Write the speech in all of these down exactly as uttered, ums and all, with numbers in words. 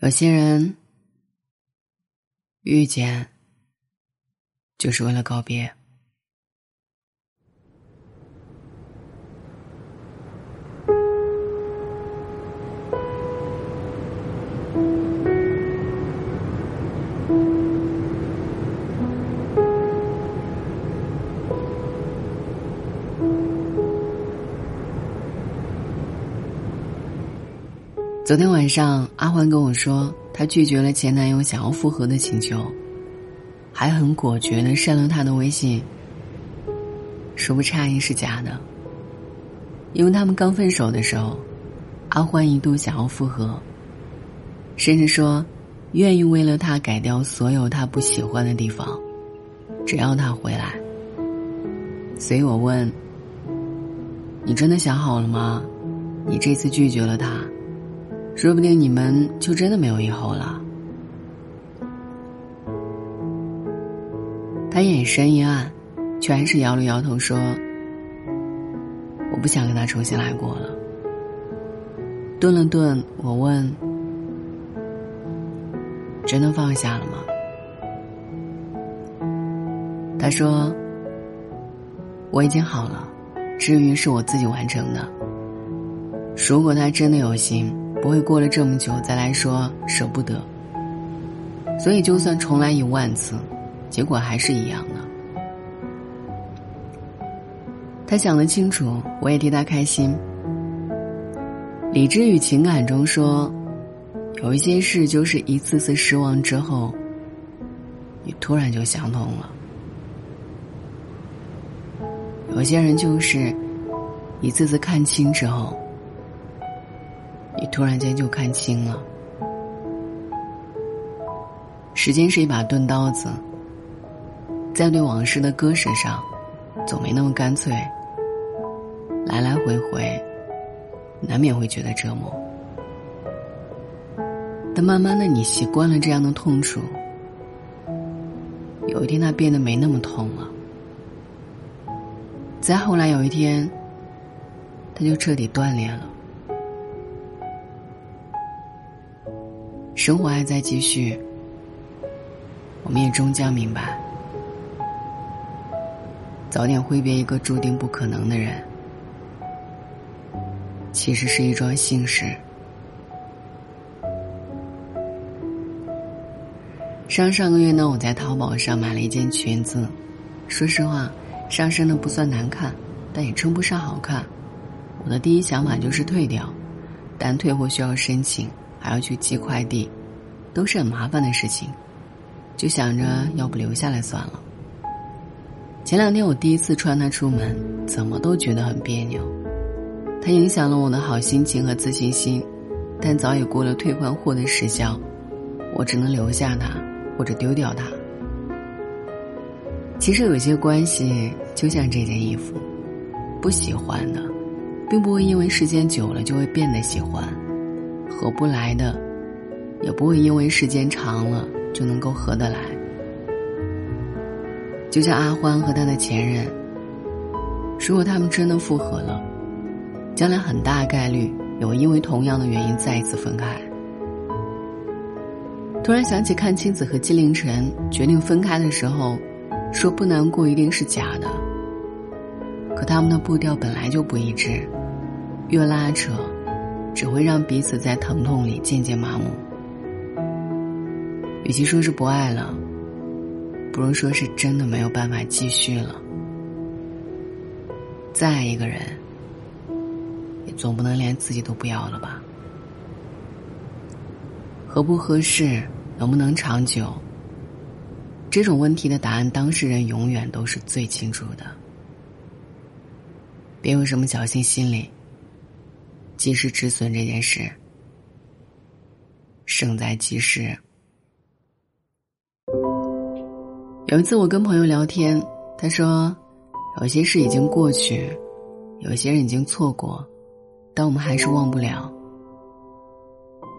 有些人遇见就是为了告别。昨天晚上，阿欢跟我说，她拒绝了前男友想要复合的请求，还很果决地删了他的微信。说不诧异是假的，因为他们刚分手的时候，阿欢一度想要复合，甚至说愿意为了他改掉所有他不喜欢的地方，只要他回来。所以我问，你真的想好了吗？你这次拒绝了他，说不定你们就真的没有以后了。他眼神一暗，却还是摇了摇头说，我不想跟他重新来过了。顿了顿，我问，真的放下了吗？他说，我已经好了，至于是我自己完成的。如果他真的有心，不会过了这么久再来说舍不得，所以就算重来一万次，结果还是一样的。他想得清楚，我也替他开心。理智与情感中说，有一些事就是一次次失望之后，你突然就想通了。有些人就是一次次看清之后，你突然间就看清了。时间是一把钝刀子，在对往事的割舍上，总没那么干脆，来来回回，难免会觉得折磨。但慢慢的，你习惯了这样的痛楚，有一天它变得没那么痛了。再后来有一天，它就彻底断裂了。生活还在继续，我们也终将明白，早点挥别一个注定不可能的人，其实是一桩幸事。上上个月呢，我在淘宝上买了一件裙子，说实话，上身的不算难看，但也称不上好看。我的第一想法就是退掉，但退货需要申请，还要去寄快递，都是很麻烦的事情，就想着要不留下来算了。前两天我第一次穿它出门，怎么都觉得很别扭，它影响了我的好心情和自信心，但早已过了退换货的时效，我只能留下它或者丢掉它。其实有些关系就像这件衣服，不喜欢的并不会因为时间久了就会变得喜欢，合不来的也不会因为时间长了就能够合得来。就像阿欢和他的前任，如果他们真的复合了，将来很大概率也会因为同样的原因再一次分开。突然想起看青子和纪凌尘决定分开的时候说，不难过一定是假的，可他们的步调本来就不一致，越拉扯只会让彼此在疼痛里渐渐麻木。与其说是不爱了，不如说是真的没有办法继续了。再爱一个人，也总不能连自己都不要了吧？合不合适，能不能长久，这种问题的答案，当事人永远都是最清楚的。别有什么侥幸心理，及时止损这件事，胜在及时。有一次我跟朋友聊天，他说，有些事已经过去，有些人已经错过，但我们还是忘不了。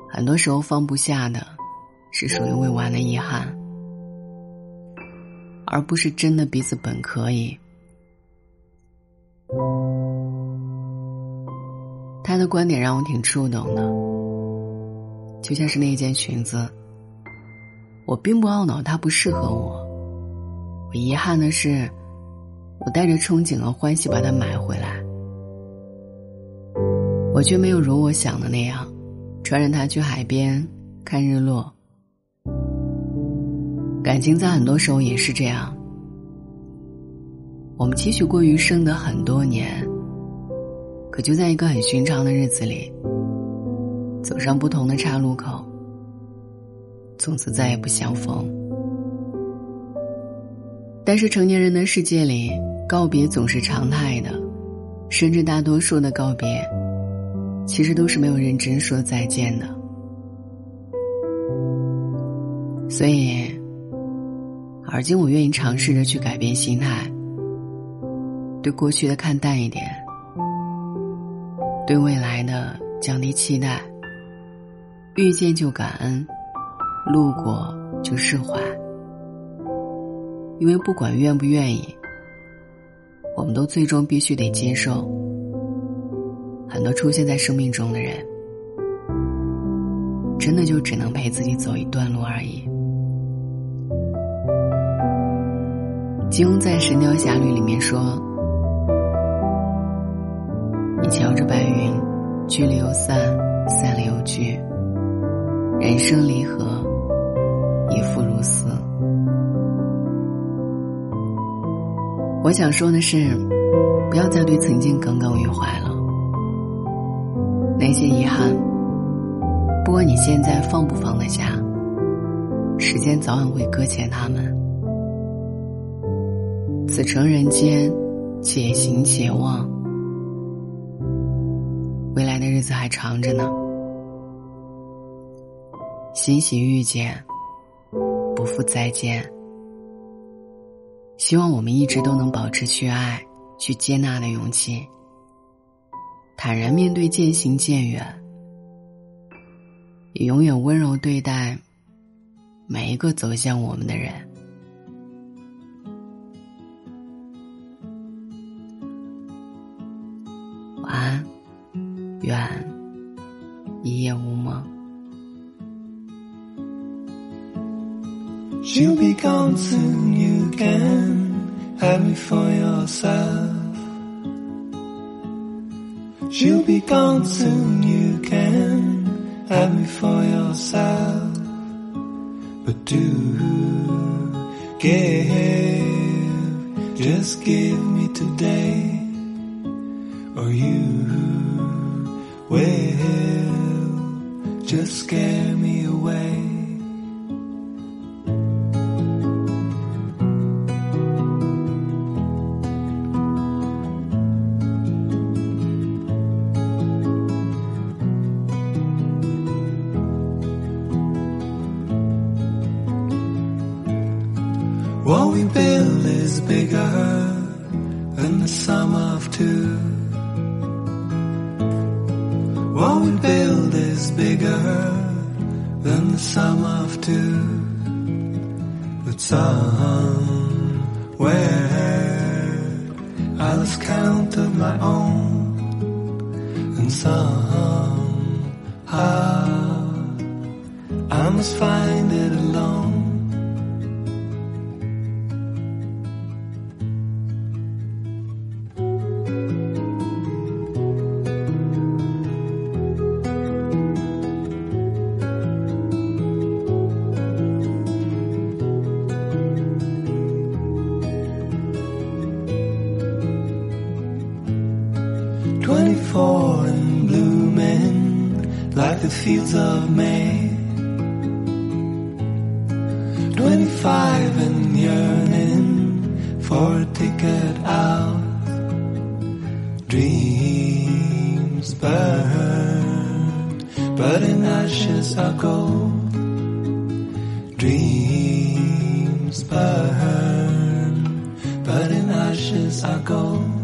很多时候放不下的，是属于未完的遗憾，而不是真的彼此本可以。他的观点让我挺触动的，就像是那一件裙子，我并不懊恼它不适合我，我遗憾的是我带着憧憬和欢喜把它买回来，我却没有如我想的那样穿着它去海边看日落。感情在很多时候也是这样，我们期许过余生的很多年，可就在一个很寻常的日子里走上不同的岔路口，从此再也不相逢。但是成年人的世界里，告别总是常态的，甚至大多数的告别其实都是没有认真说再见的。所以而今我愿意尝试着去改变心态，对过去的看淡一点，对未来的降低期待，遇见就感恩，路过就释怀。因为不管愿不愿意，我们都最终必须得接受很多出现在生命中的人真的就只能陪自己走一段路而已。金庸在《神雕侠侣》里面说，你瞧着白云，聚了又散，散了又聚，人生离合亦复如斯。我想说的是，不要再对曾经耿耿于怀了，那些遗憾不管你现在放不放得下，时间早晚会搁浅他们。此诚人间，且行且望，未来的日子还长着呢，欣喜遇见，不负再见。希望我们一直都能保持去爱去接纳的勇气，坦然面对渐行渐远，也永远温柔对待每一个走向我们的人。晚安，愿一夜无梦。You'll be gone soon, you can have me for yourself. You'll be gone soon, you can have me for yourself. But do give, just give me today, or you will just scare me away. What we build is bigger than the sum of two. What we build is bigger than the sum of two. But somewhere I lost count of my own, and somehow I must find it alone. Twenty-four and blooming like the fields of May. Twenty-five and yearning for a ticket out. Dreams burn, but in ashes are gold. Dreams burn, but in ashes are gold.